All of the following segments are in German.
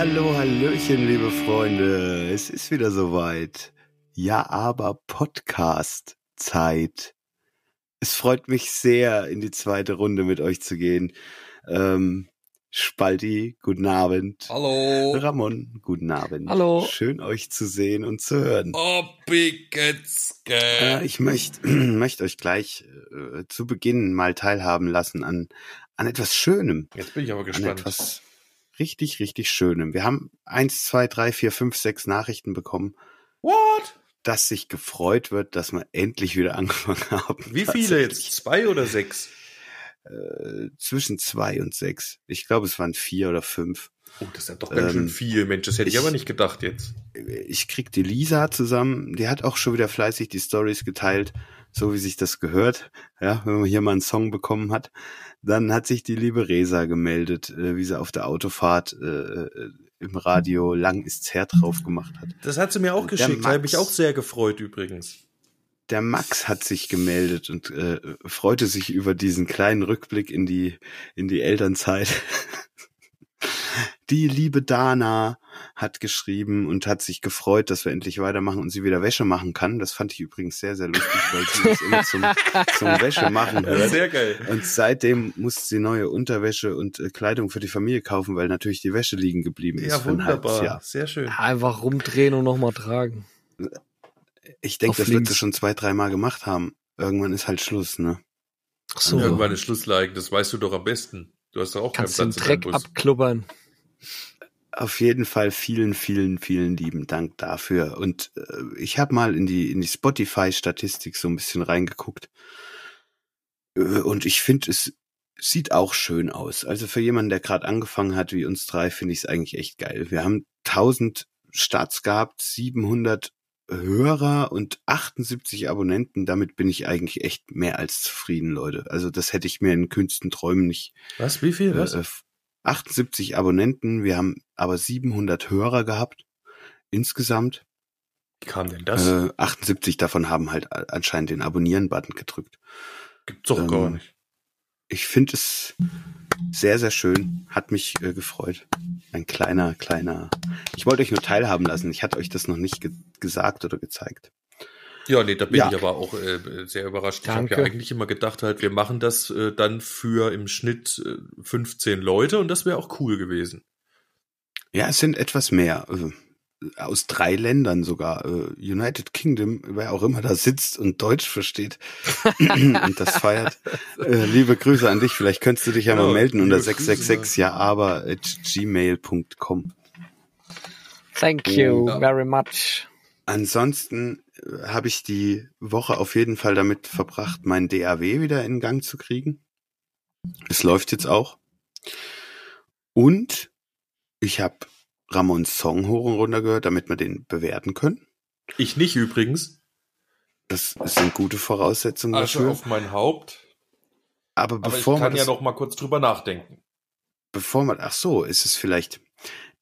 Hallo, hallöchen, liebe Freunde. Es ist wieder soweit. Ja, aber Podcast-Zeit. Es freut mich sehr, in die zweite Runde mit euch zu gehen. Spalti, guten Abend. Hallo. Ramon, guten Abend. Hallo. Schön, euch zu sehen und zu hören. Ich möchte euch gleich zu Beginn mal teilhaben lassen an etwas Schönem. Jetzt bin ich aber gespannt. An etwas richtig, richtig Schönem. Wir haben 1, 2, 3, 4, 5, 6 Nachrichten bekommen. What? Dass sich gefreut wird, dass wir endlich wieder angefangen haben. Wie viele jetzt? 2 oder 6? Zwischen 2 und 6. Ich glaube, es waren 4 oder 5. Oh, das ist ja doch ganz schön viel, Mensch. Das hätte ich aber nicht gedacht jetzt. Ich krieg die Lisa zusammen. Die hat auch schon wieder fleißig die Stories geteilt, so wie sich das gehört. Ja, wenn man hier mal einen Song bekommen hat. Dann hat sich die liebe Reza gemeldet, wie sie auf der Autofahrt im Radio "Lang ist's her" drauf gemacht hat. Das hat sie mir auch geschickt. Da habe ich auch sehr gefreut übrigens. Der Max hat sich gemeldet und freute sich über diesen kleinen Rückblick in die Elternzeit. Die liebe Dana hat geschrieben und hat sich gefreut, dass wir endlich weitermachen und sie wieder Wäsche machen kann. Das fand ich übrigens sehr, sehr lustig, weil sie das immer zum Wäschemachen hört. Sehr geil. Und seitdem musste sie neue Unterwäsche und Kleidung für die Familie kaufen, weil natürlich die Wäsche liegen geblieben ist. Ja, wunderbar. Ja. Sehr schön. Einfach rumdrehen und nochmal tragen. Ich denke, das wird sie schon 2, 3 Mal gemacht haben. Irgendwann ist halt Schluss, ne? Ach so. Irgendwann ist Schluss, like, das weißt du doch am besten. Du hast doch auch keinen Platz im Bus. Kannst den Dreck abklubbern. Auf jeden Fall vielen, vielen, vielen lieben Dank dafür. Und ich habe mal in die Spotify-Statistik so ein bisschen reingeguckt. Und ich finde, es sieht auch schön aus. Also für jemanden, der gerade angefangen hat wie uns drei, finde ich es eigentlich echt geil. Wir haben 1000 Starts gehabt, 700 Hörer und 78 Abonnenten. Damit bin ich eigentlich echt mehr als zufrieden, Leute. Also das hätte ich mir in kühnsten Träumen nicht... Was? Wie viel? Was? 78 Abonnenten, wir haben aber 700 Hörer gehabt insgesamt. Wie kam denn das? 78 davon haben halt anscheinend den Abonnieren-Button gedrückt. Gibt's doch gar nicht. Ich finde es sehr, sehr schön. Hat mich gefreut. Ein kleiner... Ich wollte euch nur teilhaben lassen. Ich hatte euch das noch nicht gesagt oder gezeigt. Ja, nee, da bin ich aber auch sehr überrascht. Danke. Ich habe ja eigentlich immer gedacht, halt, wir machen das dann für im Schnitt 15 Leute und das wäre auch cool gewesen. Ja, es sind etwas mehr. Aus 3 Ländern sogar. United Kingdom, wer auch immer da sitzt und Deutsch versteht und das feiert. Liebe Grüße an dich. Vielleicht könntest du dich ja mal melden unter 666-ja-aber-at-gmail.com. Thank you very much. Ansonsten habe ich die Woche auf jeden Fall damit verbracht, meinen DAW wieder in Gang zu kriegen. Es läuft jetzt auch. Und ich habe Ramons Song hoch und runter gehört, damit wir den bewerten können. Ich nicht übrigens. Das sind gute Voraussetzungen dafür. Also auf mein Haupt. Aber ich kann ja noch mal kurz drüber nachdenken. Ist es vielleicht...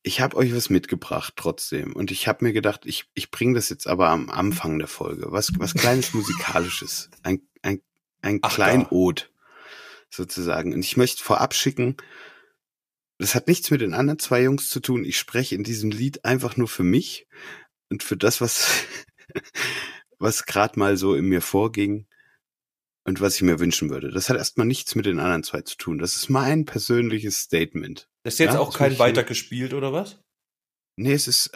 Ich habe euch was mitgebracht trotzdem und ich habe mir gedacht, ich bringe das jetzt aber am Anfang der Folge. Was kleines Musikalisches, ein Kleinod sozusagen. Und ich möchte vorab schicken, das hat nichts mit den anderen 2 Jungs zu tun. Ich spreche in diesem Lied einfach nur für mich und für das, was gerade mal so in mir vorging und was ich mir wünschen würde. Das hat erstmal nichts mit den anderen 2 zu tun. Das ist mein persönliches Statement. Das ist jetzt auch kein weitergespielt, oder was? Nee, es ist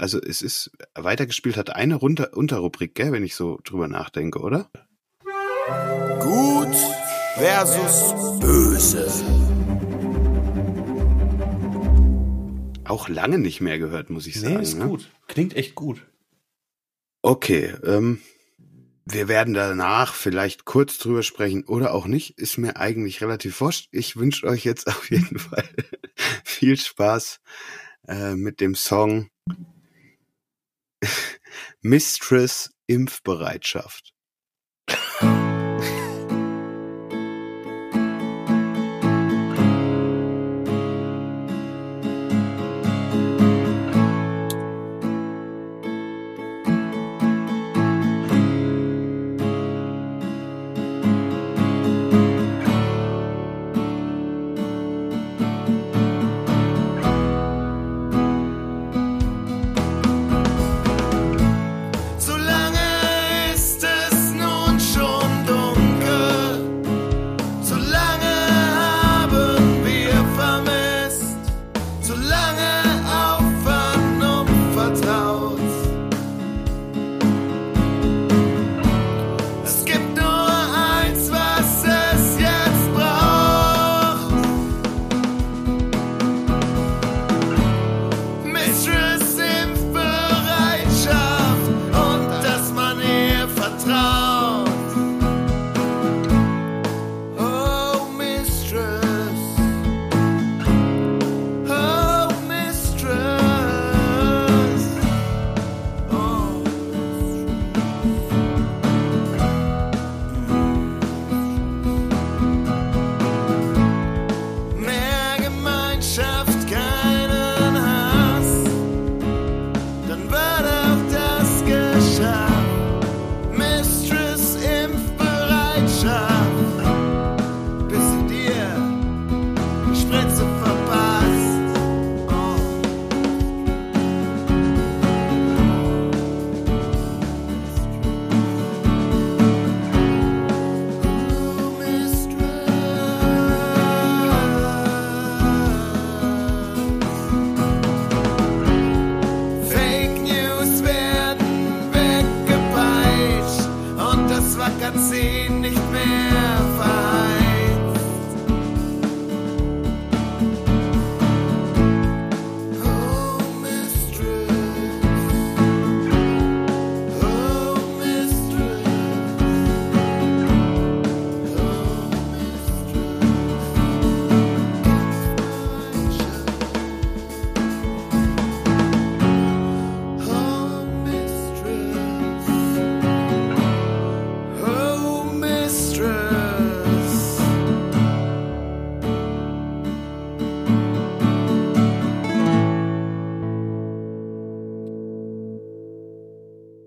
weitergespielt hat eine Unterrubrik, gell, wenn ich so drüber nachdenke, oder? Gut versus böse. Auch lange nicht mehr gehört, muss ich sagen. Nee, ist gut. Klingt echt gut. Okay, wir werden danach vielleicht kurz drüber sprechen oder auch nicht. Ist mir eigentlich relativ wurscht. Ich wünsche euch jetzt auf jeden Fall viel Spaß mit dem Song Mistress Impfbereitschaft.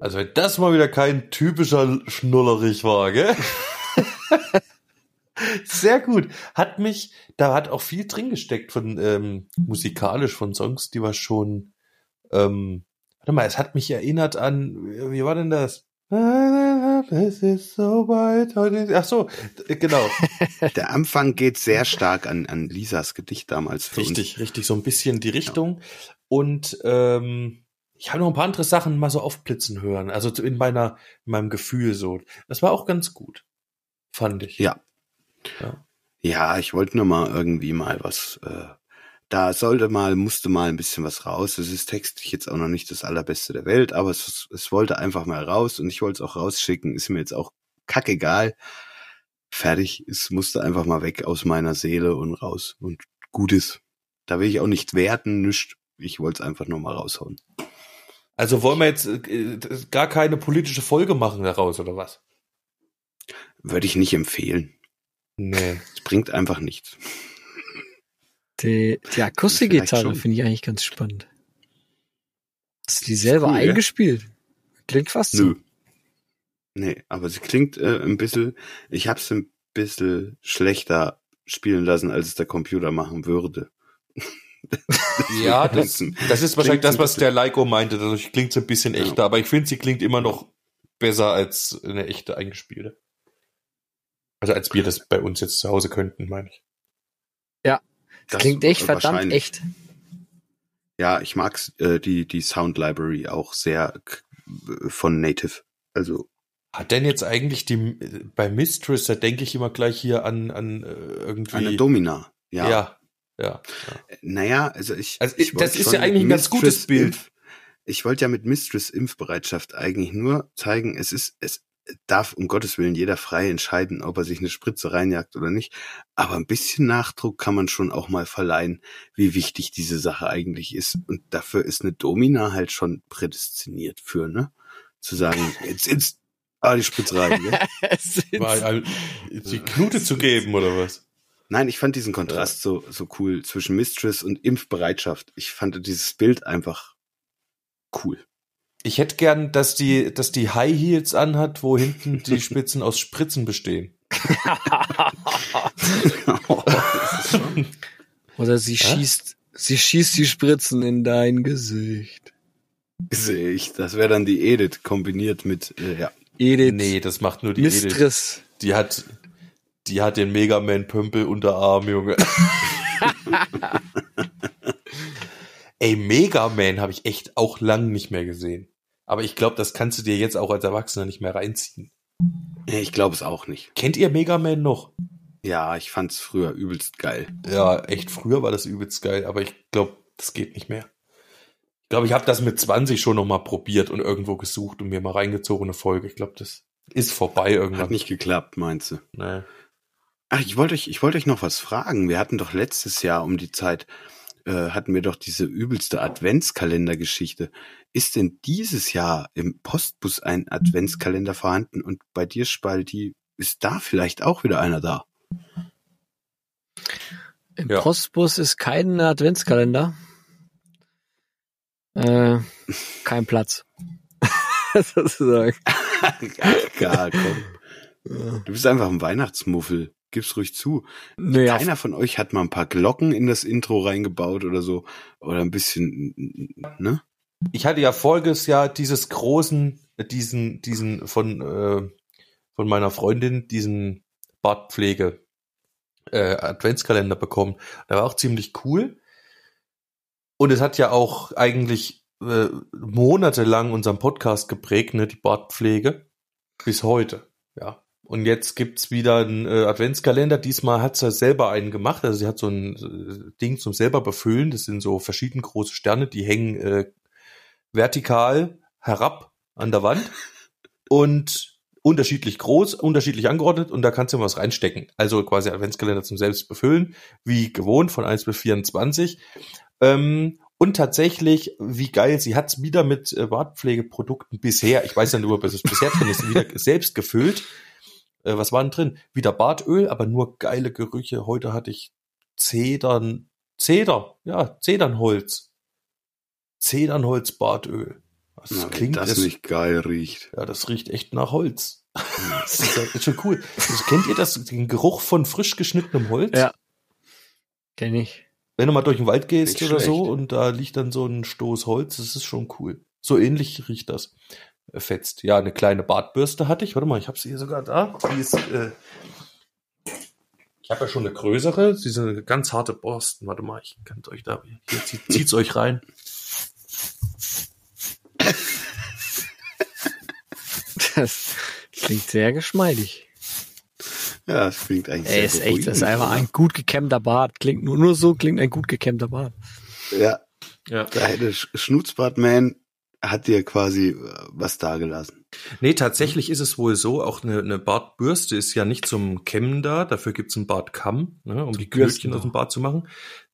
Also wenn das mal wieder kein typischer Schnullerich war, gell? Sehr gut. Hat mich, da hat auch viel drin gesteckt von musikalisch, von Songs, die wir schon warte mal, es hat mich erinnert an, wie war denn das? Es ist so weit heute. Ach so, genau. Der Anfang geht sehr stark an Lisas Gedicht damals für uns. Richtig, so ein bisschen die Richtung. Ja. Und ich habe noch ein paar andere Sachen mal so aufblitzen hören, also in meinem Gefühl so. Das war auch ganz gut, fand ich. Ja, ich wollte nur mal irgendwie mal was, da musste mal ein bisschen was raus. Es ist textlich jetzt auch noch nicht das allerbeste der Welt, aber es wollte einfach mal raus und ich wollte es auch rausschicken, ist mir jetzt auch kackegal. Fertig, es musste einfach mal weg aus meiner Seele und raus und gut ist. Da will ich auch nicht werten, nichts. Ich wollte es einfach nur mal raushauen. Also wollen wir jetzt gar keine politische Folge machen daraus, oder was? Würde ich nicht empfehlen. Nee. Es bringt einfach nichts. Die Akustikgitarre finde ich eigentlich ganz spannend. Ist die selber eingespielt? Klingt fast so. Nee, aber sie klingt ein bisschen, ich habe es ein bisschen schlechter spielen lassen, als es der Computer machen würde. Ja, das ist wahrscheinlich das, was der Leiko meinte. Dadurch klingt es ein bisschen echter, aber ich finde, sie klingt immer noch besser als eine echte eingespielte. Also als wir das bei uns jetzt zu Hause könnten, meine ich. Ja, das klingt echt verdammt echt. Ja, ich mag die Sound Library auch sehr von Native. Also hat denn jetzt eigentlich bei Mistress, da denke ich immer gleich hier an irgendwie eine Domina. Ja. Naja, also ich das ist ja eigentlich ein ganz gutes Bild. Ich wollte ja mit Mistress Impfbereitschaft eigentlich nur zeigen, es darf um Gottes Willen jeder frei entscheiden, ob er sich eine Spritze reinjagt oder nicht. Aber ein bisschen Nachdruck kann man schon auch mal verleihen, wie wichtig diese Sache eigentlich ist. Und dafür ist eine Domina halt schon prädestiniert für, ne? Zu sagen, jetzt, die Spritze rein, ne? Die Knute zu geben, oder was? Nein, ich fand diesen Kontrast so cool zwischen Mistress und Impfbereitschaft. Ich fand dieses Bild einfach cool. Ich hätte gern, dass die High Heels anhat, wo hinten die Spitzen aus Spritzen bestehen. Oder sie schießt die Spritzen in dein Gesicht. Das wäre dann die Edith kombiniert mit Edith. Nee, das macht nur die Mistress. Edith. Die hat den Mega-Man Pömpel unter Arm, Junge. Ey, Mega-Man habe ich echt auch lang nicht mehr gesehen. Aber ich glaube, das kannst du dir jetzt auch als Erwachsener nicht mehr reinziehen. Ich glaube es auch nicht. Kennt ihr Mega-Man noch? Ja, ich fand's früher übelst geil. Ja, echt, früher war das übelst geil, aber ich glaube, das geht nicht mehr. Ich glaube, ich habe das mit 20 schon nochmal probiert und irgendwo gesucht und mir mal reingezogen eine Folge. Ich glaube, das ist vorbei irgendwann. Hat nicht geklappt, meinst du? Nee. Ach, ich wollte euch noch was fragen. Wir hatten doch letztes Jahr um die Zeit, hatten wir doch diese übelste Adventskalendergeschichte. Ist denn dieses Jahr im Postbus ein Adventskalender vorhanden? Und bei dir, Spalti, ist da vielleicht auch wieder einer da? Im Postbus ist kein Adventskalender. Kein Platz. Sozusagen. Gar, komm. Du bist einfach ein Weihnachtsmuffel. Gib's ruhig zu. Naja. Keiner von euch hat mal ein paar Glocken in das Intro reingebaut oder so. Oder ein bisschen, ne? Ich hatte ja voriges Jahr diesen von meiner Freundin, diesen Bartpflege Adventskalender bekommen. Der war auch ziemlich cool. Und es hat ja auch eigentlich monatelang unseren Podcast geprägt, ne, die Bartpflege, bis heute, ja. Und jetzt gibt's wieder einen Adventskalender, diesmal hat sie selber einen gemacht, also sie hat so ein Ding zum selber befüllen, das sind so verschieden große Sterne, die hängen vertikal herab an der Wand und unterschiedlich groß, unterschiedlich angeordnet und da kannst du was reinstecken, also quasi Adventskalender zum selbst befüllen, wie gewohnt, von 1 bis 24, und tatsächlich, wie geil, sie hat's wieder mit Bartpflegeprodukten bisher, ich weiß ja nur, was es bisher drin ist, wieder selbst gefüllt. Was war denn drin? Wieder Bartöl, aber nur geile Gerüche. Heute hatte ich Zedernholz Bartöl. es ja, klingt, das nicht geil riecht. Ja, das riecht echt nach Holz. Das ist schon cool. Also, kennt ihr das, den Geruch von frisch geschnittenem Holz? Ja, kenn ich. Wenn du mal durch den Wald gehst nicht oder schlecht, so und da liegt dann so ein Stoß Holz, das ist schon cool. So ähnlich riecht das. Fetzt. Ja, eine kleine Bartbürste hatte ich. Warte mal, ich habe sie hier sogar da. Die ist, ich habe ja schon eine größere. Sie sind eine ganz harte Borsten. Warte mal, ich kann es euch da... Hier, zieht's euch rein. Das klingt sehr geschmeidig. Ja, das klingt eigentlich sehr ist echt, das ist einfach ein gut gekämmter Bart. Klingt nur so, klingt ein gut gekämmter Bart. Ja. Ja. Der Schnutzbartman hat dir quasi was dagelassen. Nee, tatsächlich ist es wohl so, auch eine Bartbürste ist ja nicht zum Kämmen da, dafür gibt's einen Bartkamm, ne, um die Knötchen aus dem Bart zu machen.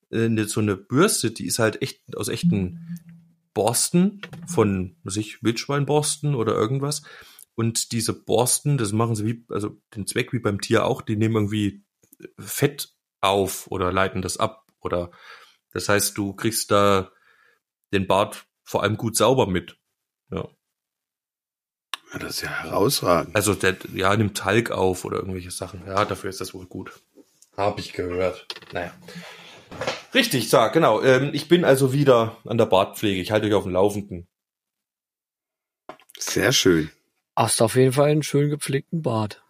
So eine Bürste, die ist halt echt aus echten Borsten von, was weiß ich, Wildschweinborsten oder irgendwas. Und diese Borsten, das machen sie wie, also den Zweck wie beim Tier auch, die nehmen irgendwie Fett auf oder leiten das ab. Oder das heißt, du kriegst da den Bart vor allem gut sauber mit. Ja. Ja, das ist ja herausragend. Also der ja nimmt Talg auf oder irgendwelche Sachen. Ja, dafür ist das wohl gut. Hab ich gehört. Naja. Richtig, ja, genau. Ich bin also wieder an der Bartpflege. Ich halte euch auf dem Laufenden. Sehr schön. Hast auf jeden Fall einen schön gepflegten Bart.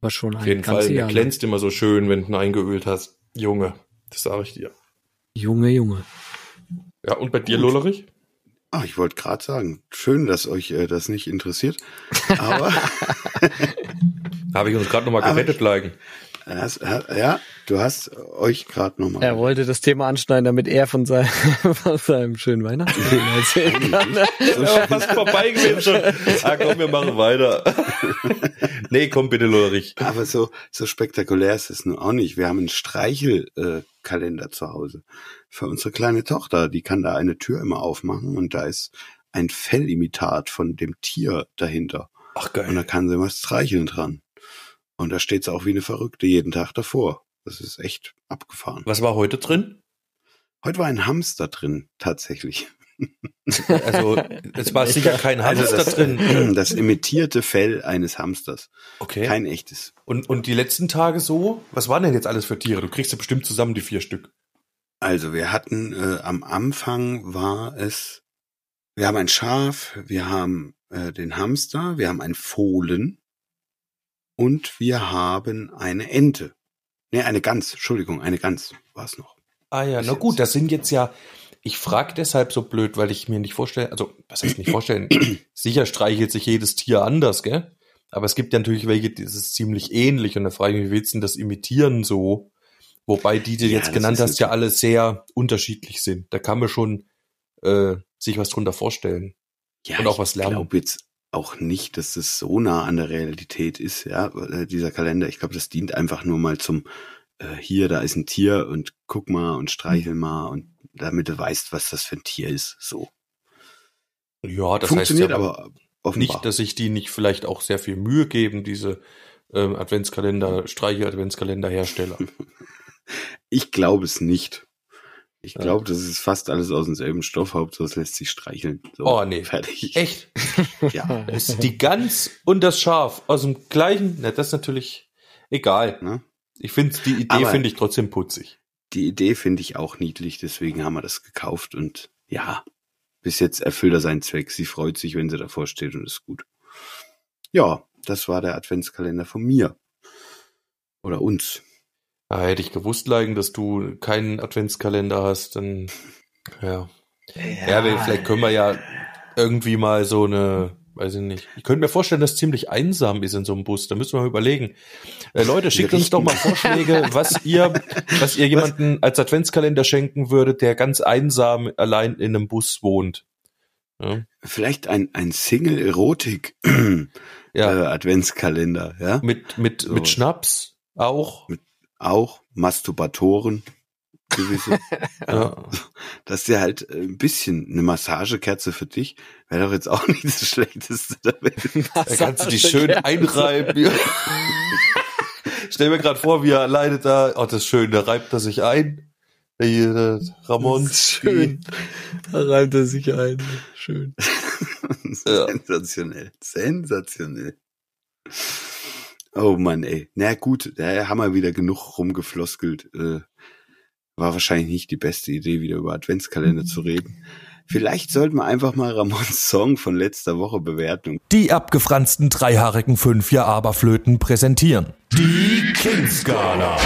Aber schon auf jeden Fall, der glänzt immer so schön, wenn du ihn eingeölt hast. Junge, das sage ich dir. Junge, Junge. Ja, und bei dir, Lullerich? Ah, ich wollte gerade sagen, schön, dass euch das nicht interessiert. Aber habe ich uns gerade nochmal gerettet, Leigen. Ja, du hast euch gerade nochmal... Er wollte das Thema anschneiden, damit er von seinem schönen Weihnachtsfilm erzählen kann. So ja, fast vorbei gewesen schon. Ah komm, wir machen weiter. Nee, komm bitte, Lullerich. Aber so spektakulär ist es nun auch nicht. Wir haben einen Streichelkalender zu Hause. Für unsere kleine Tochter, die kann da eine Tür immer aufmachen und da ist ein Fellimitat von dem Tier dahinter. Ach geil. Und da kann sie mal streicheln dran. Und da steht es auch wie eine Verrückte jeden Tag davor. Das ist echt abgefahren. Was war heute drin? Heute war ein Hamster drin, tatsächlich. Also es war sicher kein Hamster drin. Das imitierte Fell eines Hamsters. Okay. Kein echtes. Und die letzten Tage so? Was waren denn jetzt alles für Tiere? Du kriegst ja bestimmt zusammen die 4 Stück. Also wir hatten am Anfang war es, wir haben ein Schaf, wir haben den Hamster, wir haben einen Fohlen. Und wir haben eine Ente. Ne, eine Gans. Entschuldigung, eine Gans war es noch. Ah ja, na gut, das sind jetzt ja, ich frage deshalb so blöd, weil ich mir nicht vorstelle, also was heißt nicht vorstellen, sicher streichelt sich jedes Tier anders, gell? Aber es gibt ja natürlich welche, die ist ziemlich ähnlich und da frage ich mich, wie willst du denn das imitieren so? Wobei die, die du jetzt genannt hast, ja alle sehr unterschiedlich sind. Da kann man schon sich was drunter vorstellen. Ja, und auch was lernen. Glaub jetzt auch nicht, dass das so nah an der Realität ist, ja, dieser Kalender. Ich glaube, das dient einfach nur mal zum hier, da ist ein Tier und guck mal und streichel mal und damit du weißt, was das für ein Tier ist, so. Ja, das funktioniert heißt ja aber offenbar nicht, dass sich die nicht vielleicht auch sehr viel Mühe geben, diese Adventskalender, Streichel-Adventskalender-Hersteller. Ich glaube es nicht. Ich glaube, das ist fast alles aus demselben Stoff, Hauptsache es lässt sich streicheln. So, oh nee, fertig. Echt? Ja. Ist die Gans und das Schaf aus dem gleichen, na das ist natürlich egal. Ne? Ich finde die Idee finde ich trotzdem putzig. Die Idee finde ich auch niedlich, deswegen haben wir das gekauft und ja, bis jetzt erfüllt er seinen Zweck. Sie freut sich, wenn sie davor steht und ist gut. Ja, das war der Adventskalender von mir. Oder uns. Ja, hätte ich gewusst, Leigen, dass du keinen Adventskalender hast, dann ja, vielleicht können wir ja irgendwie mal so eine, weiß ich nicht. Ich könnte mir vorstellen, dass es ziemlich einsam ist in so einem Bus. Da müssen wir mal überlegen. Leute, schickt uns doch mal Vorschläge, was ihr jemanden als Adventskalender schenken würdet, der ganz einsam allein in einem Bus wohnt. Ja. Vielleicht ein Single-Erotik Adventskalender, ja? Mit so. Mit Schnaps auch. Auch Masturbatoren, gewisse. Ja. Dass dir halt ein bisschen eine Massagekerze für dich, wäre doch jetzt auch nicht das Schlechteste damit. Da kannst du dich schön einreiben. Stell mir gerade vor, wie er alleine da, oh das ist schön, da reibt er sich ein. Hier, Ramon. Schön. Da reimt er sich ein. Schön. Sensationell. Ja. Sensationell. Oh Mann, ey. Na gut, da haben wir wieder genug rumgefloskelt. War wahrscheinlich nicht die beste Idee, wieder über Adventskalender zu reden. Vielleicht sollten wir einfach mal Ramons Song von letzter Woche bewerten. Die abgefransten dreihaarigen 5-Jahr-Aberflöten präsentieren. Die King-Skala.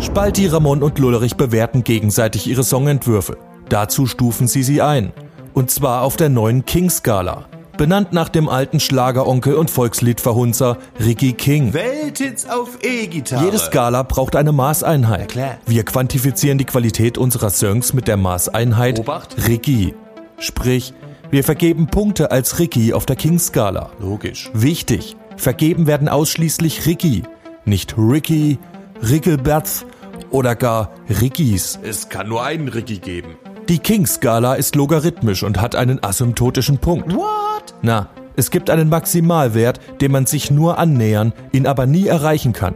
Spalti, Ramon und Lullerich bewerten gegenseitig ihre Songentwürfe. Dazu stufen sie ein. Und zwar auf der neuen King-Skala. Benannt nach dem alten Schlageronkel und Volksliedverhunzer Ricky King. Welthits auf E-Gitarre. Jede Skala braucht eine Maßeinheit. Wir quantifizieren die Qualität unserer Songs mit der Maßeinheit Obacht. Ricki. Sprich, wir vergeben Punkte als Ricki auf der King-Skala. Logisch. Wichtig, vergeben werden ausschließlich Ricki, nicht Ricki, Rickelberts oder gar Rickis. Es kann nur einen Ricki geben. Die King-Skala ist logarithmisch und hat einen asymptotischen Punkt. What? Na, es gibt einen Maximalwert, den man sich nur annähern, ihn aber nie erreichen kann.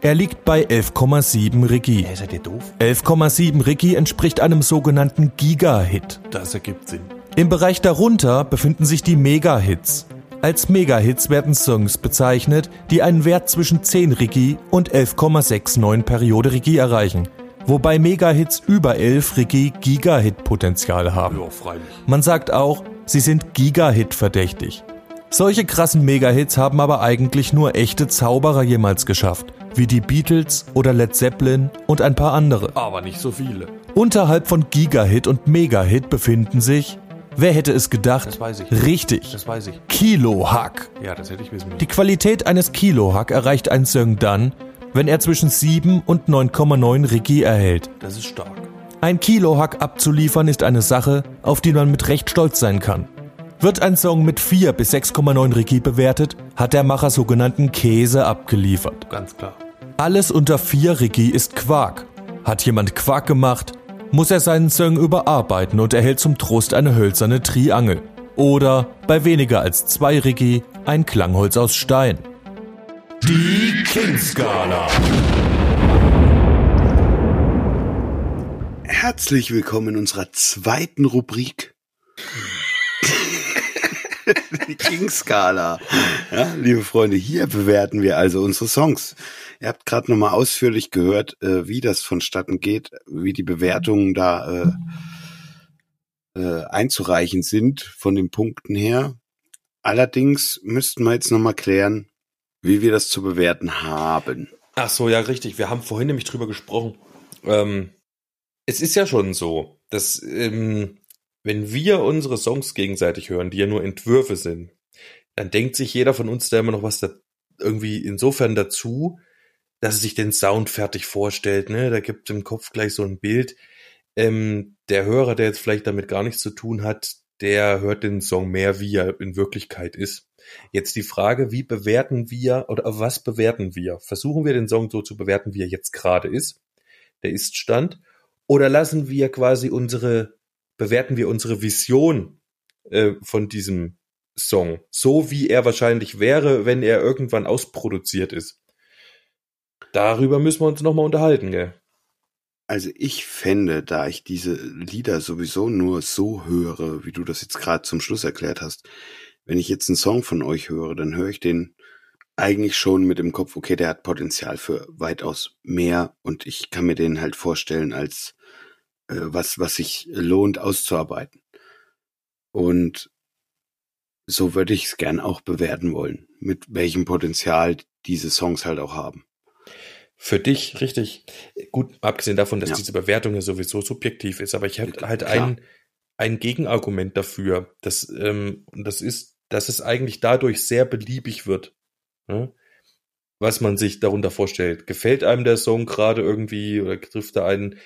Er liegt bei 11,7 Ricki. Seid ihr doof? 11,7 Ricki entspricht einem sogenannten Giga-Hit. Das ergibt Sinn. Im Bereich darunter befinden sich die Mega-Hits. Als Mega-Hits werden Songs bezeichnet, die einen Wert zwischen 10 Ricki und 11,69 Periode Ricki erreichen. Wobei Mega-Hits über 11 Ricki Giga-Hit-Potenzial haben. Ja, freilich. Man sagt auch, sie sind Giga-Hit-verdächtig. Solche krassen Mega-Hits haben aber eigentlich nur echte Zauberer jemals geschafft, wie die Beatles oder Led Zeppelin und ein paar andere. Aber nicht so viele. Unterhalb von Giga-Hit und Mega-Hit befinden sich, wer hätte es gedacht? Das weiß ich. Richtig. Das weiß ich. Kilohack. Ja, das hätte ich wissen müssen. Die Qualität eines Kilohack erreicht ein Song dann, wenn er zwischen 7 und 9,9 Ricki erhält. Das ist stark. Ein Kilohack abzuliefern ist eine Sache, auf die man mit Recht stolz sein kann. Wird ein Song mit 4 bis 6,9 Ricki bewertet, hat der Macher sogenannten Käse abgeliefert. Ganz klar. Alles unter 4 Ricki ist Quark. Hat jemand Quark gemacht, muss er seinen Song überarbeiten und erhält zum Trost eine hölzerne Triangel. Oder bei weniger als 2 Ricki ein Klangholz aus Stein. Die King-Skala. Herzlich willkommen in unserer zweiten Rubrik. Die King-Skala. Ja, liebe Freunde, hier bewerten wir also unsere Songs. Ihr habt gerade nochmal ausführlich gehört, wie das vonstatten geht, wie die Bewertungen da einzureichen sind von den Punkten her. Allerdings müssten wir jetzt nochmal klären, wie wir das zu bewerten haben. Ach so, ja, richtig. Wir haben vorhin nämlich drüber gesprochen. Es ist ja schon so, dass wenn wir unsere Songs gegenseitig hören, die ja nur Entwürfe sind, dann denkt sich jeder von uns da immer noch was da irgendwie insofern dazu, dass er sich den Sound fertig vorstellt. Ne? Da gibt im Kopf gleich so ein Bild. Der Hörer, der jetzt vielleicht damit gar nichts zu tun hat, der hört den Song mehr, wie er in Wirklichkeit ist. Jetzt die Frage, wie bewerten wir oder was bewerten wir? Versuchen wir den Song so zu bewerten, wie er jetzt gerade ist, der Ist-Stand, oder lassen wir quasi bewerten wir unsere Vision von diesem Song, so wie er wahrscheinlich wäre, wenn er irgendwann ausproduziert ist? Darüber müssen wir uns nochmal unterhalten, gell? Also ich fände, da ich diese Lieder sowieso nur so höre, wie du das jetzt gerade zum Schluss erklärt hast, wenn ich jetzt einen Song von euch höre, dann höre ich den eigentlich schon mit dem Kopf, okay, der hat Potenzial für weitaus mehr und ich kann mir den halt vorstellen als was sich lohnt auszuarbeiten. Und so würde ich es gern auch bewerten wollen, mit welchem Potenzial diese Songs halt auch haben. Für dich, richtig. Gut, abgesehen davon, dass diese Bewertung ja sowieso subjektiv ist, aber ich hätte halt ein Gegenargument dafür, dass das ist, dass es eigentlich dadurch sehr beliebig wird, ne? Was man sich darunter vorstellt. Gefällt einem der Song gerade irgendwie oder trifft er einen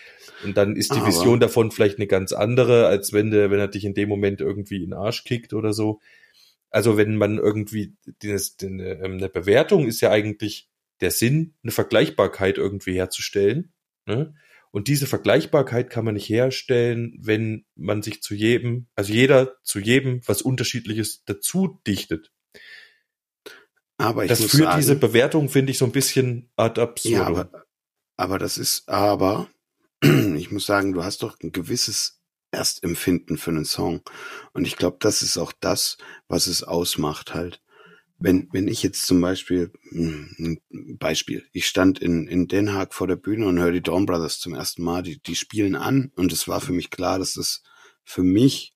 und dann ist die Vision davon vielleicht eine ganz andere, als wenn er dich in dem Moment irgendwie in den Arsch kickt oder so. Also wenn man irgendwie eine Bewertung ist ja eigentlich der Sinn, eine Vergleichbarkeit irgendwie herzustellen, ne? Und diese Vergleichbarkeit kann man nicht herstellen, wenn man sich jeder zu jedem was Unterschiedliches dazu dichtet. Aber ich muss sagen, diese Bewertung, finde ich, so ein bisschen ad absurdum. Ja, aber Aber das ist, ich muss sagen, du hast doch ein gewisses Erstempfinden für einen Song. Und ich glaube, das ist auch das, was es ausmacht halt. Wenn ich jetzt zum Beispiel, ich stand in Den Haag vor der Bühne und höre die Dawn Brothers zum ersten Mal, die spielen an und es war für mich klar, dass das für mich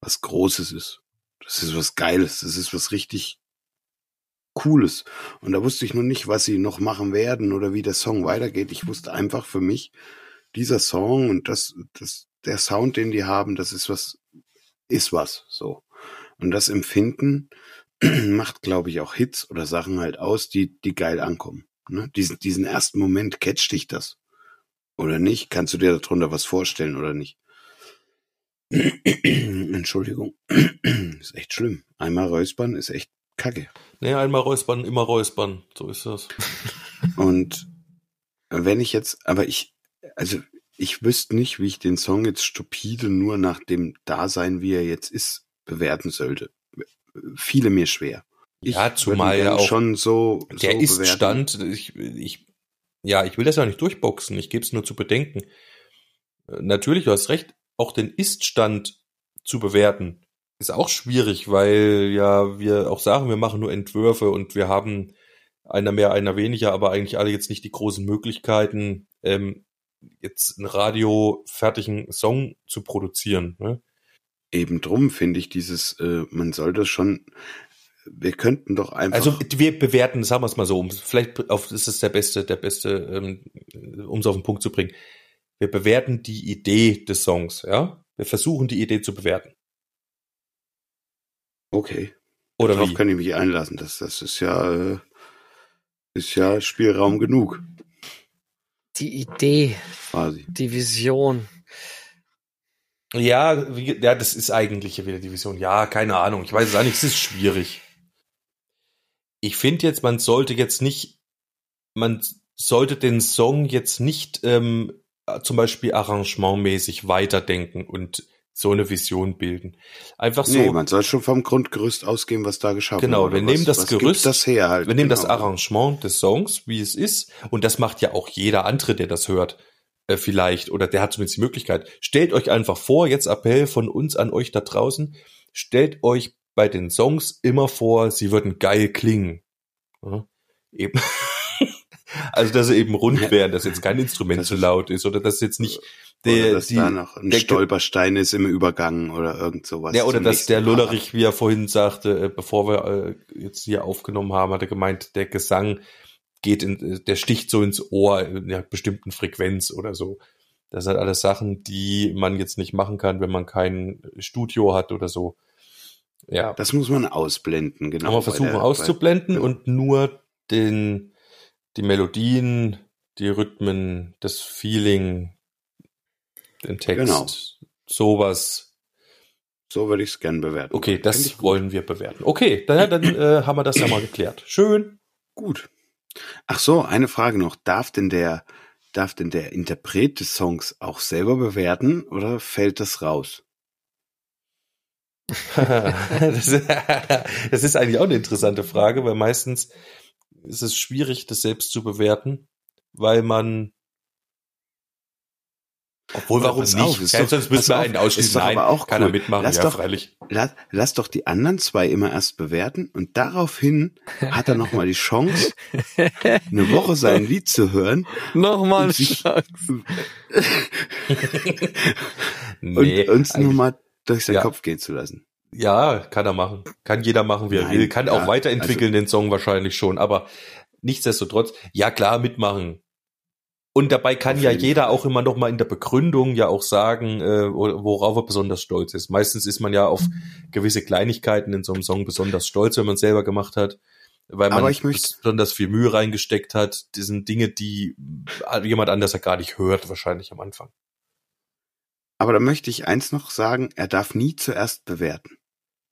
was Großes ist. Das ist was Geiles, das ist was richtig Cooles. Und da wusste ich noch nicht, was sie noch machen werden oder wie der Song weitergeht. Ich wusste einfach für mich, dieser Song und der Sound, den die haben, das ist was, so. Und das Empfinden macht, glaube ich, auch Hits oder Sachen halt aus, die geil ankommen. Ne? Diesen ersten Moment, catcht dich das? Oder nicht? Kannst du dir darunter was vorstellen oder nicht? Entschuldigung. Ist echt schlimm. Einmal räuspern ist echt Kacke. Nee, einmal räuspern, immer räuspern. So ist das. Und wenn ich jetzt, ich wüsste nicht, wie ich den Song jetzt stupide nur nach dem Dasein, wie er jetzt ist, bewerten sollte. Fiele mir schwer. Zumal ja auch schon so der Ist-Stand. Ich will das ja nicht durchboxen. Ich gebe es nur zu bedenken. Natürlich, du hast recht, auch den Ist-Stand zu bewerten ist auch schwierig, weil ja wir auch sagen, wir machen nur Entwürfe und wir haben einer mehr, einer weniger, aber eigentlich alle jetzt nicht die großen Möglichkeiten, jetzt einen radiofertigen Song zu produzieren, ne? Eben drum finde ich dieses, man soll das schon, wir könnten doch einfach... Also wir bewerten, sagen wir es mal so, ist es der Beste, um es auf den Punkt zu bringen. Wir bewerten die Idee des Songs, ja? Wir versuchen, die Idee zu bewerten. Okay. Oder darauf kann ich mich einlassen. Das ist ja Spielraum genug. Die Idee, quasi. Die Vision... Ja, das ist eigentlich ja wieder die Vision. Ja, keine Ahnung. Ich weiß es auch nicht. Es ist schwierig. Ich finde jetzt, man sollte den Song jetzt nicht zum Beispiel arrangementmäßig weiterdenken und so eine Vision bilden. Einfach so. Nee, man soll schon vom Grundgerüst ausgehen, was da geschaffen wurde. Genau, wir nehmen das Gerüst, das her halt. Wir nehmen das Arrangement des Songs, wie es ist. Und das macht ja auch jeder andere, der das hört. Vielleicht, oder der hat zumindest die Möglichkeit. Stellt euch einfach vor, jetzt Appell von uns an euch da draußen, stellt euch bei den Songs immer vor, sie würden geil klingen. Ja, eben. Also, dass sie eben rund wären, dass jetzt kein Instrument zu laut ist, oder dass jetzt nicht da noch ein Stolperstein ist im Übergang oder irgend sowas. Ja, oder dass der Lullerich, wie er vorhin sagte, bevor wir jetzt hier aufgenommen haben, hat er gemeint, der Gesang der sticht so ins Ohr in einer bestimmten Frequenz oder so. Das sind alles Sachen, die man jetzt nicht machen kann, wenn man kein Studio hat oder so. Ja. Das muss man ausblenden, genau. Aber versuchen auszublenden und nur die Melodien, die Rhythmen, das Feeling, den Text, genau. Sowas. So würde ich es gern bewerten. Okay, das wollen wir bewerten. Okay, dann haben wir das ja mal geklärt. Schön. Gut. Ach so, eine Frage noch. Darf denn der Interpret des Songs auch selber bewerten oder fällt das raus? Das ist eigentlich auch eine interessante Frage, weil meistens ist es schwierig, das selbst zu bewerten, weil man... Obwohl, warum nicht? Sonst müssen wir einen ausschließen. Nein, auch kann cool. Er mitmachen, freilich. Lass doch die anderen zwei immer erst bewerten und daraufhin hat er nochmal die Chance, eine Woche sein Lied zu hören. Nochmal eine Chance. Und uns nochmal durch seinen Kopf gehen zu lassen. Ja, kann er machen. Kann jeder machen, wie er will. Kann auch weiterentwickeln, den Song wahrscheinlich schon. Aber nichtsdestotrotz, ja klar, mitmachen. Und dabei kann ja jeder auch immer noch mal in der Begründung ja auch sagen, worauf er besonders stolz ist. Meistens ist man ja auf gewisse Kleinigkeiten in so einem Song besonders stolz, wenn man es selber gemacht hat, weil man besonders viel Mühe reingesteckt hat. Das sind Dinge, die jemand anders ja gar nicht hört, wahrscheinlich am Anfang. Aber da möchte ich eins noch sagen, er darf nie zuerst bewerten.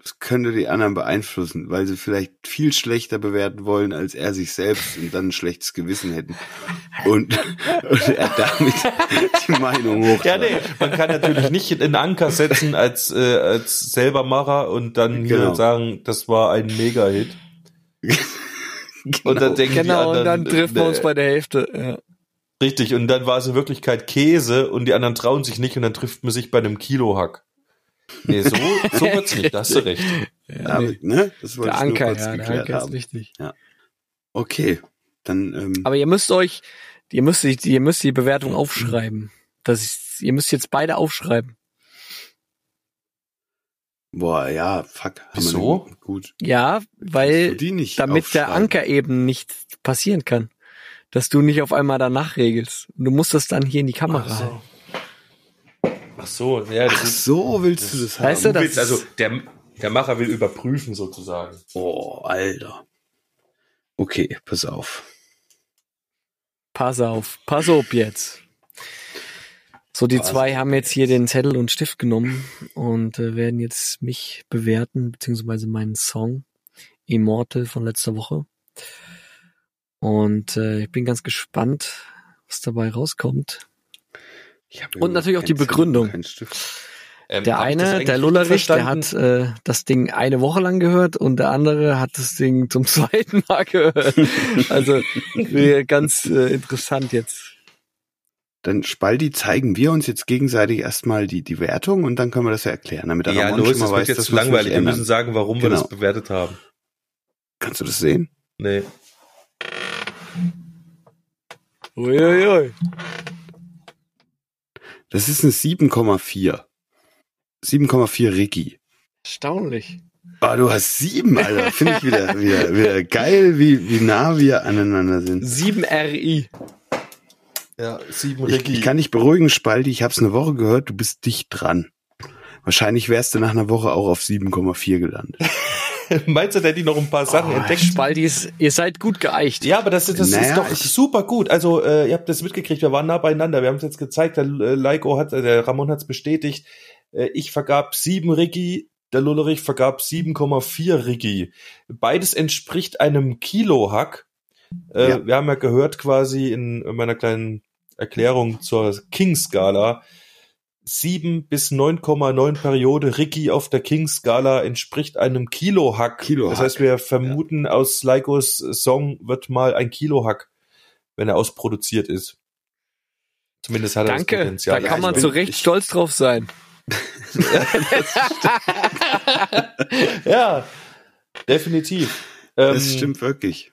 Das könnte die anderen beeinflussen, weil sie vielleicht viel schlechter bewerten wollen als er sich selbst und dann ein schlechtes Gewissen hätten. Und er damit die Meinung hoch. Ja, nee, man kann natürlich nicht in Anker setzen als Selbermacher und dann hier sagen, das war ein Mega-Hit. Genau, und dann trifft man uns bei der Hälfte. Ja. Richtig, und dann war es in Wirklichkeit Käse und die anderen trauen sich nicht und dann trifft man sich bei einem Kilohack. Nee, so wird's nicht, da hast du recht. Ja, nee. Ne? Das wollte ich nur kurz geklärt haben. Richtig. Ja. Okay, dann... Aber ihr müsst die Bewertung aufschreiben. Ihr müsst jetzt beide aufschreiben. Boah, ja, fuck. Wieso? Gut. Ja, weil damit der Anker eben nicht passieren kann. Dass du nicht auf einmal danach regelst. Du musst das dann hier in die Kamera halten. Ach so, ja. Willst du das haben? Weißt du, das also der Macher will überprüfen sozusagen. Oh, Alter. Okay, pass auf. Pass auf jetzt. So, die zwei haben jetzt hier den Zettel und Stift genommen und werden jetzt mich bewerten, beziehungsweise meinen Song Immortal von letzter Woche. Und ich bin ganz gespannt, was dabei rauskommt. Und natürlich auch die Begründung. Der eine, der Lullerich, der hat das Ding eine Woche lang gehört und der andere hat das Ding zum zweiten Mal gehört. Also ganz interessant jetzt. Dann, Spalti, zeigen wir uns jetzt gegenseitig erstmal die Wertung und dann können wir das ja erklären, damit der Ramon schon mal weiß, dass wir es nicht ändern. Ja, das wird jetzt langweilig. Wir müssen sagen, warum wir das bewertet haben. Kannst du das sehen? Nee. Uiuiui. Das ist eine 7,4. 7,4 Ricki. Erstaunlich. Ah, du hast 7, Alter. Finde ich wieder geil, wie nah wir aneinander sind. 7 RI. Ja, 7 Ricki. Ich kann dich beruhigen, Spalti. Ich habe es eine Woche gehört. Du bist dicht dran. Wahrscheinlich wärst du nach einer Woche auch auf 7,4 gelandet. Meinst du, der hat die noch ein paar Sachen entdeckt? Spalti, ihr seid gut geeicht. Ja, aber das ist doch super gut. Also, ihr habt das mitgekriegt, wir waren nah beieinander. Wir haben es jetzt gezeigt, der Ramon hat es bestätigt. Ich vergab 7 Ricki, der Lullerich vergab 7,4 Ricki. Beides entspricht einem Kilohack. Ja. Wir haben ja gehört quasi in meiner kleinen Erklärung zur King-Skala, 7 bis 9,9 Periode Ricki auf der King-Skala entspricht einem Kilohack. Das heißt, wir vermuten, aus Leikos Song wird mal ein Kilohack, wenn er ausproduziert ist. Zumindest hat er das Potenzial. Da kann man zu Recht stolz drauf sein. Ja, definitiv. Das stimmt wirklich.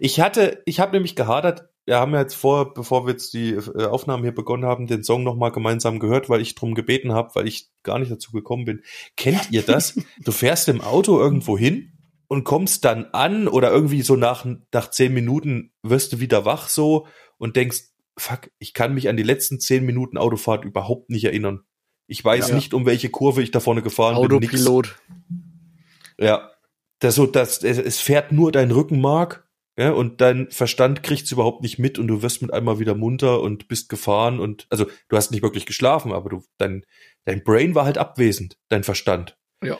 Ich habe nämlich gehadert. Wir haben ja jetzt bevor wir jetzt die Aufnahmen hier begonnen haben, den Song nochmal gemeinsam gehört, weil ich drum gebeten habe, weil ich gar nicht dazu gekommen bin. Kennt ihr das? Du fährst im Auto irgendwo hin und kommst dann an oder irgendwie so nach 10 Minuten wirst du wieder wach so und denkst, fuck, ich kann mich an die letzten 10 Minuten Autofahrt überhaupt nicht erinnern. Ich weiß nicht, um welche Kurve ich da vorne gefahren bin. Autopilot. Ja. Es fährt nur dein Rückenmark. Ja, und dein Verstand kriegt's überhaupt nicht mit und du wirst mit einmal wieder munter und bist gefahren und, also, du hast nicht wirklich geschlafen, aber dein Brain war halt abwesend, dein Verstand. Ja.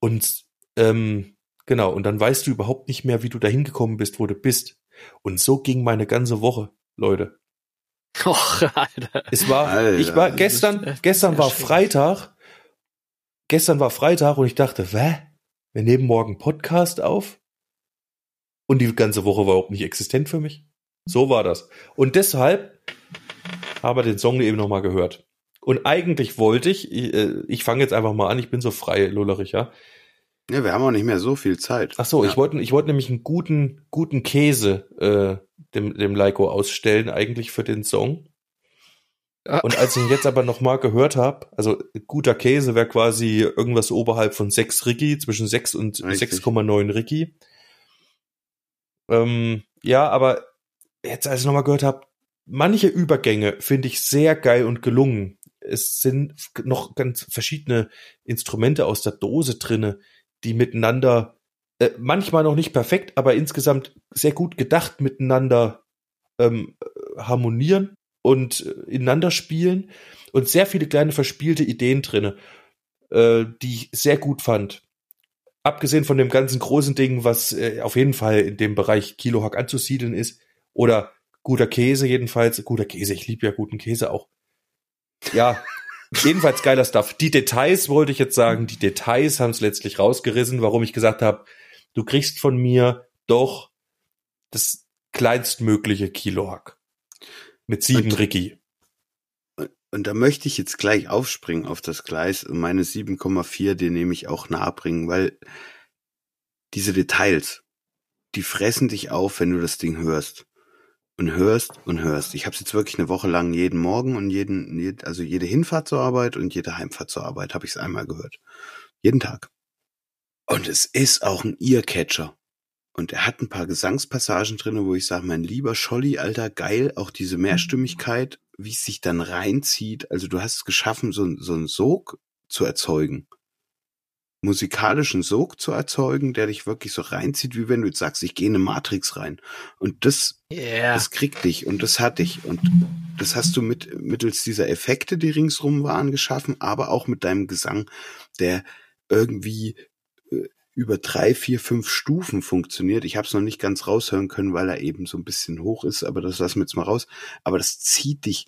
Und, genau, und dann weißt du überhaupt nicht mehr, wie du dahin gekommen bist, wo du bist. Und so ging meine ganze Woche, Leute. Och, Alter. Gestern war Freitag und ich dachte, wir nehmen morgen Podcast auf? Und die ganze Woche war überhaupt nicht existent für mich. So war das. Und deshalb habe ich den Song eben nochmal gehört. Und eigentlich wollte ich fange jetzt einfach mal an, ich bin so frei, Lullerich, ja? Ja, wir haben auch nicht mehr so viel Zeit. Ach so, ja. Ich wollte nämlich einen guten Käse dem Leiko ausstellen, eigentlich für den Song. Ja. Und als ich ihn jetzt aber nochmal gehört habe, also guter Käse wäre quasi irgendwas oberhalb von 6 Ricki, zwischen 6 und 6,9 Ricki. Ja, aber jetzt, als ich nochmal gehört habe, manche Übergänge finde ich sehr geil und gelungen. Es sind noch ganz verschiedene Instrumente aus der Dose drinne, die miteinander, manchmal noch nicht perfekt, aber insgesamt sehr gut gedacht miteinander harmonieren und ineinander spielen und sehr viele kleine verspielte Ideen drinne, die ich sehr gut fand. Abgesehen von dem ganzen großen Ding, was auf jeden Fall in dem Bereich Kilohack anzusiedeln ist. Oder guter Käse jedenfalls. Guter Käse, ich liebe ja guten Käse auch. Ja, jedenfalls geiler Stuff. Die Details wollte ich jetzt sagen. Die Details haben es letztlich rausgerissen, warum ich gesagt habe, du kriegst von mir doch das kleinstmögliche Kilohack. Mit 7 Ricki. Und da möchte ich jetzt gleich aufspringen auf das Gleis und meine 7,4, den nehme ich auch nahe bringen, weil diese Details, die fressen dich auf, wenn du das Ding hörst. Und hörst und hörst. Ich habe es jetzt wirklich eine Woche lang jeden Morgen und also jede Hinfahrt zur Arbeit und jede Heimfahrt zur Arbeit habe ich es einmal gehört. Jeden Tag. Und es ist auch ein Earcatcher. Und er hat ein paar Gesangspassagen drin, wo ich sage, mein lieber Scholli, Alter, geil, auch diese Mehrstimmigkeit, wie es sich dann reinzieht. Also du hast es geschaffen, so einen Sog zu erzeugen. Musikalischen Sog zu erzeugen, der dich wirklich so reinzieht, wie wenn du jetzt sagst, ich gehe in eine Matrix rein. Und das kriegt dich und das hat dich. Und das hast du mittels dieser Effekte, die ringsrum waren, geschaffen, aber auch mit deinem Gesang, der irgendwie über 3, 4, 5 Stufen funktioniert. Ich habe es noch nicht ganz raushören können, weil er eben so ein bisschen hoch ist, aber das lassen wir jetzt mal raus. Aber das zieht dich.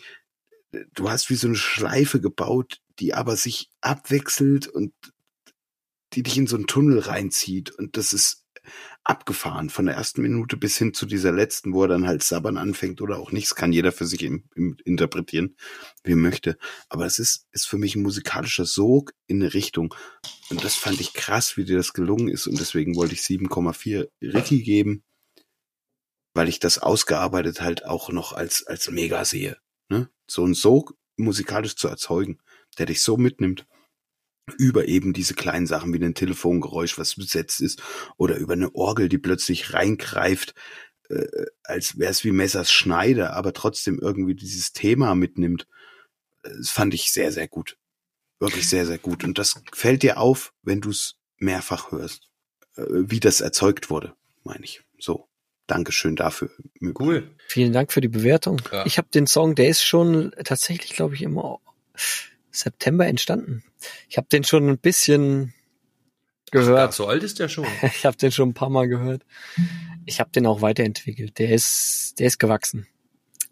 Du hast wie so eine Schleife gebaut, die aber sich abwechselt und die dich in so einen Tunnel reinzieht. Und das ist abgefahren von der ersten Minute bis hin zu dieser letzten, wo er dann halt sabbern anfängt oder auch nichts. Kann jeder für sich interpretieren, wie er möchte. Aber es ist für mich ein musikalischer Sog in eine Richtung. Und das fand ich krass, wie dir das gelungen ist. Und deswegen wollte ich 7,4 Ricky geben, weil ich das ausgearbeitet halt auch noch als mega sehe. Ne? So einen Sog musikalisch zu erzeugen, der dich so mitnimmt. Über eben diese kleinen Sachen wie ein Telefongeräusch, was besetzt ist, oder über eine Orgel, die plötzlich reingreift, als wäre es wie Messers Schneider, aber trotzdem irgendwie dieses Thema mitnimmt. Das fand ich sehr, sehr gut. Wirklich sehr, sehr gut. Und das fällt dir auf, wenn du es mehrfach hörst, wie das erzeugt wurde, meine ich. So, Dankeschön dafür. Cool. Vielen Dank für die Bewertung. Ja. Ich habe den Song, der ist schon tatsächlich, glaube ich, immer September entstanden. Ich habe den schon ein bisschen gehört. Ach, so alt ist der schon. Ich habe den schon ein paar Mal gehört. Ich habe den auch weiterentwickelt. Der ist gewachsen.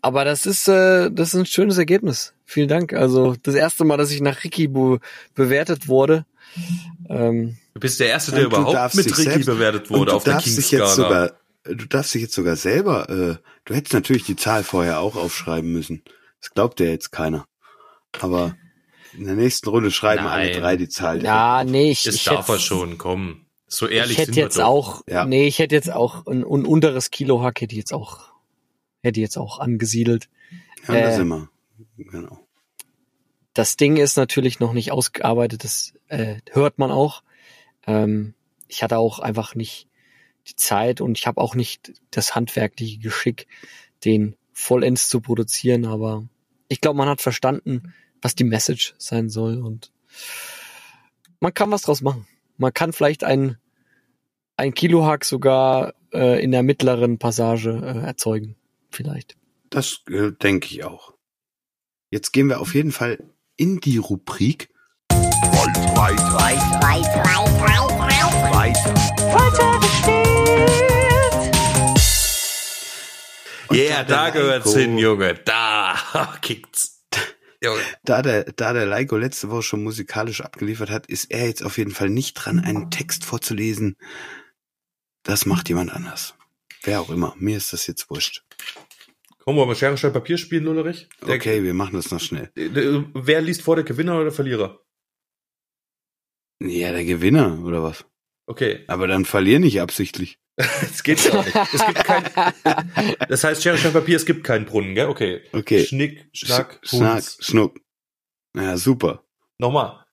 Aber das ist ein schönes Ergebnis. Vielen Dank. Also das erste Mal, dass ich nach Ricky bewertet wurde. Du bist der Erste, der überhaupt mit Ricky bewertet wurde auf der King-Skala. Du darfst dich jetzt sogar selber. Du hättest natürlich die Zahl vorher auch aufschreiben müssen. Das glaubt ja jetzt keiner. Aber in der nächsten Runde schreiben alle drei die Zahl. Ja, nee, ich darf er schon, komm. So ehrlich sind wir doch. Ich hätte jetzt auch ein unteres Kilohack hätte jetzt auch angesiedelt. Ja, das immer. Genau. Das Ding ist natürlich noch nicht ausgearbeitet, das hört man auch. Ich hatte auch einfach nicht die Zeit und ich habe auch nicht das handwerkliche Geschick, den vollends zu produzieren, aber ich glaube, man hat verstanden, was die Message sein soll und man kann was draus machen. Man kann vielleicht ein Kilohack sogar in der mittleren Passage erzeugen, vielleicht. Das denke ich auch. Jetzt gehen wir auf jeden Fall in die Rubrik Weiter bestellt. Yeah, da gehört's hin, Junge. Da kickt's. Da der Leiko letzte Woche schon musikalisch abgeliefert hat, ist er jetzt auf jeden Fall nicht dran, einen Text vorzulesen. Das macht jemand anders. Wer auch immer. Mir ist das jetzt wurscht. Komm, wollen wir Schere, Stein, Papier spielen, Lullerich? Okay, wir machen das noch schnell. Wer liest vor, der Gewinner oder der Verlierer? Ja, der Gewinner, oder was? Okay. Aber dann verlier nicht absichtlich. Es geht ja auch nicht. Es gibt kein, das heißt, Schere, Stein, Papier, es gibt keinen Brunnen, gell? Okay. Schnick, Schnack, Schnuck. Ja, super. Nochmal.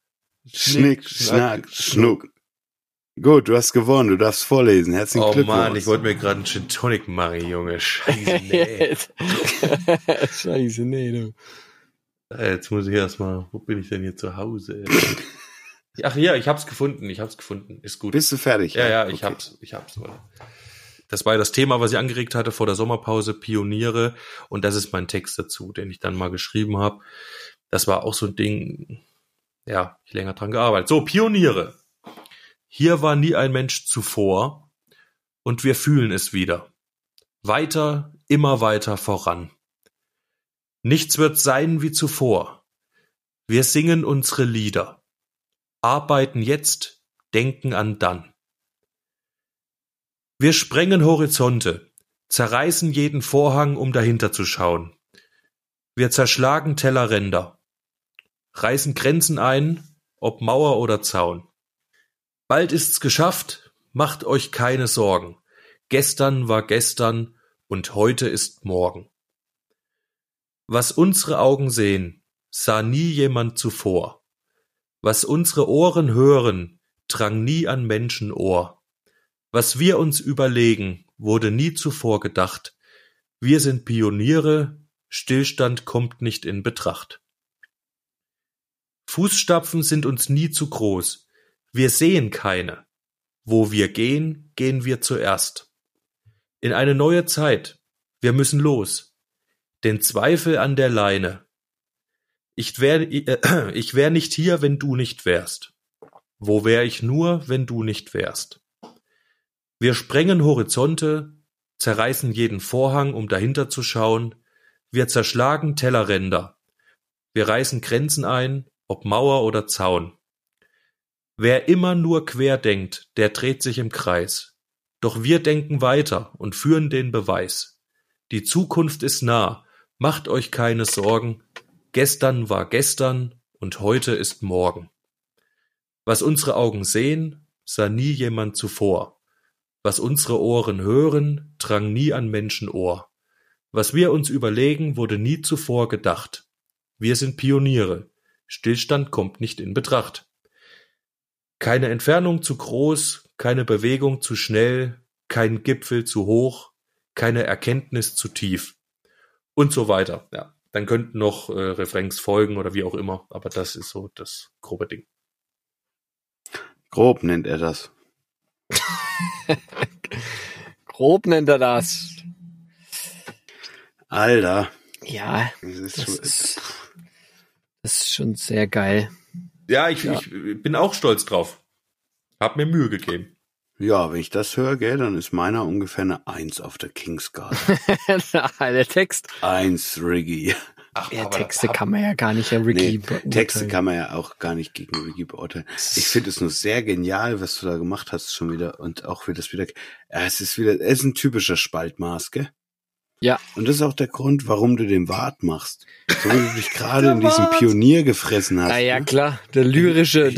Schnick, Schnack, Schnuck. Gut, du hast gewonnen, du darfst vorlesen. Herzlichen Glückwunsch. Oh Mann, ich wollte mir gerade einen Gin Tonic machen, Junge. Scheiße, nee. Scheiße, nee, du. Jetzt muss ich erstmal, wo bin ich denn hier zu Hause? Ach ja, ich hab's gefunden. Ist gut. Bist du fertig? Ja, okay. Ich hab's. Das war das Thema, was ich angeregt hatte vor der Sommerpause, Pioniere. Und das ist mein Text dazu, den ich dann mal geschrieben habe. Das war auch so ein Ding, ja, ich länger dran gearbeitet. So, Pioniere. Hier war nie ein Mensch zuvor und wir fühlen es wieder. Weiter, immer weiter voran. Nichts wird sein wie zuvor. Wir singen unsere Lieder. Arbeiten jetzt, denken an dann. Wir sprengen Horizonte, zerreißen jeden Vorhang, um dahinter zu schauen. Wir zerschlagen Tellerränder, reißen Grenzen ein, ob Mauer oder Zaun. Bald ist's geschafft, macht euch keine Sorgen. Gestern war gestern und heute ist morgen. Was unsere Augen sehen, sah nie jemand zuvor. Was unsere Ohren hören, drang nie an Menschenohr. Was wir uns überlegen, wurde nie zuvor gedacht. Wir sind Pioniere, Stillstand kommt nicht in Betracht. Fußstapfen sind uns nie zu groß. Wir sehen keine. Wo wir gehen, gehen wir zuerst. In eine neue Zeit. Wir müssen los. Den Zweifel an der Leine. Ich wär nicht hier, wenn du nicht wärst. Wo wär ich nur, wenn du nicht wärst? Wir sprengen Horizonte, zerreißen jeden Vorhang, um dahinter zu schauen. Wir zerschlagen Tellerränder. Wir reißen Grenzen ein, ob Mauer oder Zaun. Wer immer nur quer denkt, der dreht sich im Kreis. Doch wir denken weiter und führen den Beweis. Die Zukunft ist nah, macht euch keine Sorgen. Gestern war gestern und heute ist morgen. Was unsere Augen sehen, sah nie jemand zuvor. Was unsere Ohren hören, drang nie an Menschenohr. Was wir uns überlegen, wurde nie zuvor gedacht. Wir sind Pioniere. Stillstand kommt nicht in Betracht. Keine Entfernung zu groß, keine Bewegung zu schnell, kein Gipfel zu hoch, keine Erkenntnis zu tief und so weiter. Ja, dann könnten noch Refrains folgen oder wie auch immer, aber das ist so das grobe Ding. Grob nennt er das. Grob nennt er das. Alter. Ja, das ist schon sehr geil. Ja, ich bin auch stolz drauf. Hab mir Mühe gegeben. Ja, wenn ich das höre, gell, dann ist meiner ungefähr eine 1 auf der Kingsguard. Der Text. 1, Ricki. Ach, ja, Texte kann man ja auch gar nicht gegen Ricki beurteilen. Ich finde es nur sehr genial, was du da gemacht hast schon wieder. Und auch wie das wieder... Es ist ein typischer Spaltmaß, gell? Ja. Und das ist auch der Grund, warum du den Wart machst. So wie du dich gerade in diesem Pionier gefressen hast. Naja, klar. Das lyrische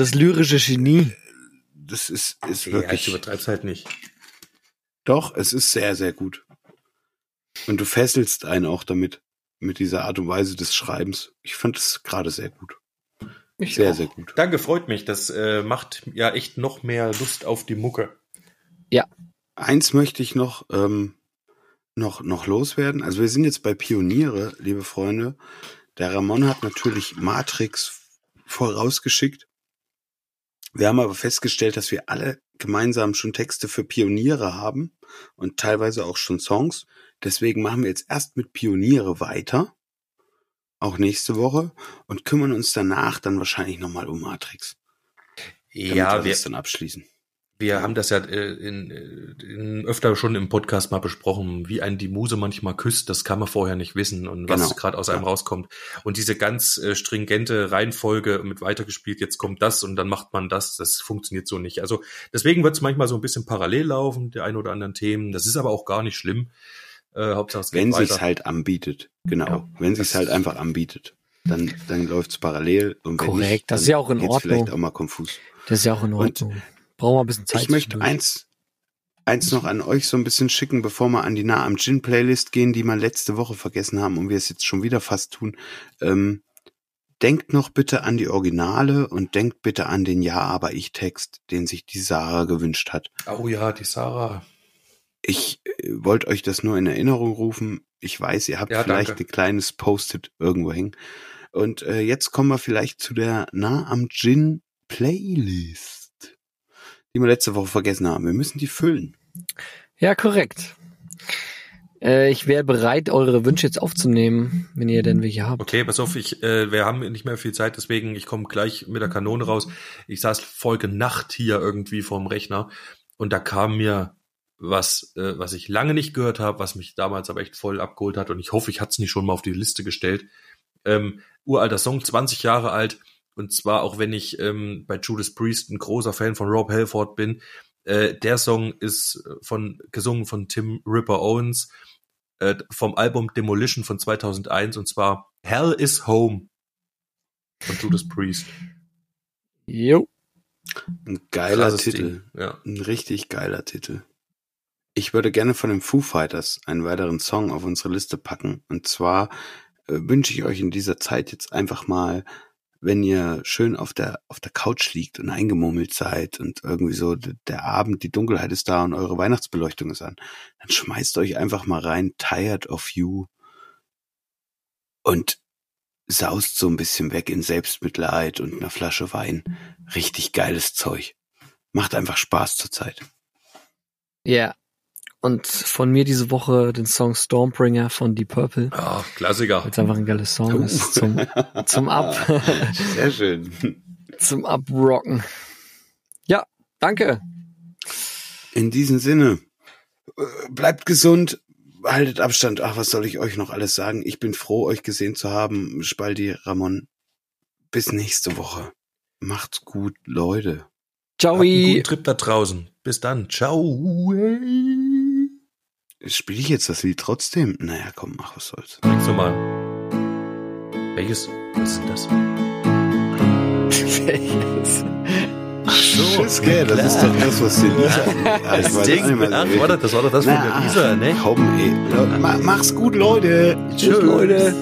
Genie. Das ist wirklich. Ich übertreib's halt nicht. Doch, es ist sehr, sehr gut. Und du fesselst einen auch damit. Mit dieser Art und Weise des Schreibens. Ich fand es gerade sehr gut. Sehr gut. Danke, freut mich. Das macht ja echt noch mehr Lust auf die Mucke. Ja. Eins möchte ich noch, noch loswerden. Also wir sind jetzt bei Pioniere, liebe Freunde. Der Ramon hat natürlich Matrix vorausgeschickt. Wir haben aber festgestellt, dass wir alle gemeinsam schon Texte für Pioniere haben und teilweise auch schon Songs. Deswegen machen wir jetzt erst mit Pioniere weiter, auch nächste Woche, und kümmern uns danach dann wahrscheinlich nochmal um Matrix. Ja, wir es dann abschließen. Wir haben das ja öfter schon im Podcast mal besprochen, wie einen die Muse manchmal küsst, das kann man vorher nicht wissen und was gerade aus einem rauskommt. Und diese ganz stringente Reihenfolge mit weitergespielt, jetzt kommt das und dann macht man das, das funktioniert so nicht. Also deswegen wird es manchmal so ein bisschen parallel laufen, die ein oder anderen Themen. Das ist aber auch gar nicht schlimm. Hauptsache es geht weiter. Wenn sich's halt anbietet, genau. Ja, wenn sich's halt einfach anbietet, dann läuft's parallel. Und korrekt, wenn nicht, das ist ja auch in Ordnung. Vielleicht auch mal konfus. Das ist ja auch in Ordnung. Und brauchen wir ein bisschen Zeit. Ich möchte eins noch an euch so ein bisschen schicken, bevor wir an die Nah am Gin-Playlist gehen, die wir letzte Woche vergessen haben und wir es jetzt schon wieder fast tun. Denkt noch bitte an die Originale und denkt bitte an den Ja-Aber-Ich-Text, den sich die Sarah gewünscht hat. Oh ja, die Sarah. Ich wollte euch das nur in Erinnerung rufen. Ich weiß, ihr habt vielleicht ein kleines Post-it irgendwo hängen. Und jetzt kommen wir vielleicht zu der Nah am Gin-Playlist, die wir letzte Woche vergessen haben. Wir müssen die füllen. Ja, korrekt. Ich wäre bereit, eure Wünsche jetzt aufzunehmen, wenn ihr denn welche habt. Okay, pass auf, wir haben nicht mehr viel Zeit, deswegen ich komme gleich mit der Kanone raus. Ich saß Folge Nacht hier irgendwie vorm Rechner und da kam mir was ich lange nicht gehört habe, was mich damals aber echt voll abgeholt hat und ich hoffe, ich hatte es nicht schon mal auf die Liste gestellt. Uralter Song, 20 Jahre alt. Und zwar auch wenn ich bei Judas Priest ein großer Fan von Rob Halford bin, der Song ist gesungen von Tim Ripper Owens vom Album Demolition von 2001 und zwar Hell is Home von Judas Priest. Jo. Ein geiler Titel. Ja. Ein richtig geiler Titel. Ich würde gerne von den Foo Fighters einen weiteren Song auf unsere Liste packen. Und zwar wünsche ich euch in dieser Zeit jetzt einfach mal, wenn ihr schön auf der Couch liegt und eingemummelt seid und irgendwie so der Abend, die Dunkelheit ist da und eure Weihnachtsbeleuchtung ist an, dann schmeißt euch einfach mal rein, Tired of You, und saust so ein bisschen weg in Selbstmitleid und einer Flasche Wein. Richtig geiles Zeug. Macht einfach Spaß zurzeit. Ja. Yeah. Und von mir diese Woche den Song Stormbringer von Deep Purple. Ah, Klassiker. Jetzt einfach ein geiles Song ist zum Ab. Sehr schön. Zum Abrocken. Ja, danke. In diesem Sinne, bleibt gesund, haltet Abstand. Ach, was soll ich euch noch alles sagen? Ich bin froh, euch gesehen zu haben. Spalti, Ramon, bis nächste Woche. Macht's gut, Leute. Ciao. Habt einen guten Trip da draußen. Bis dann. Ciao. Spiele ich jetzt das Lied trotzdem? Naja, komm, mach, was soll's. Kriegst du mal. Welches? Was ist das? Welches? Ach so. Okay, das ist doch das, was die Lisa... Das war doch das von der Lisa, ne? Komm, ey. Mach's gut, Leute. Tschüss, Leute.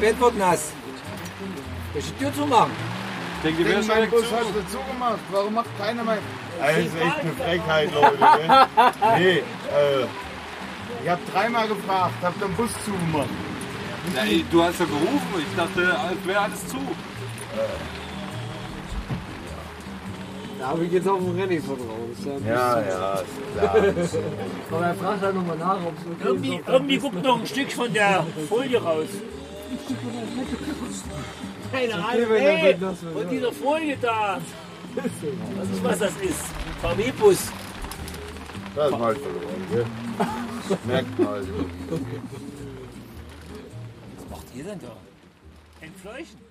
Bett wird nass. Soll ich die Tür zumachen? Ich denke, wir haben meine Bus hast du zugemacht. Warum macht keiner mal... Das ist echt eine Frechheit, Leute. Ne? Nee, ich habe dreimal gefragt, hab den Bus zugemacht. Na, du hast ja gerufen. Ich dachte, es wäre alles zu. Da habe ich jetzt auf dem Rennig von raus. Ja, ja, klar. Aber er fragt halt nochmal nach, ob es okay ist. Irgendwie guckt noch ein Stück von der Folie raus. Keine Ahnung, ey, und diese Folie da, was ist, was das ist? VW-Bus. Das ist mal so geworden, gell? Merkt mal. Was macht ihr denn da? Entfleuchen?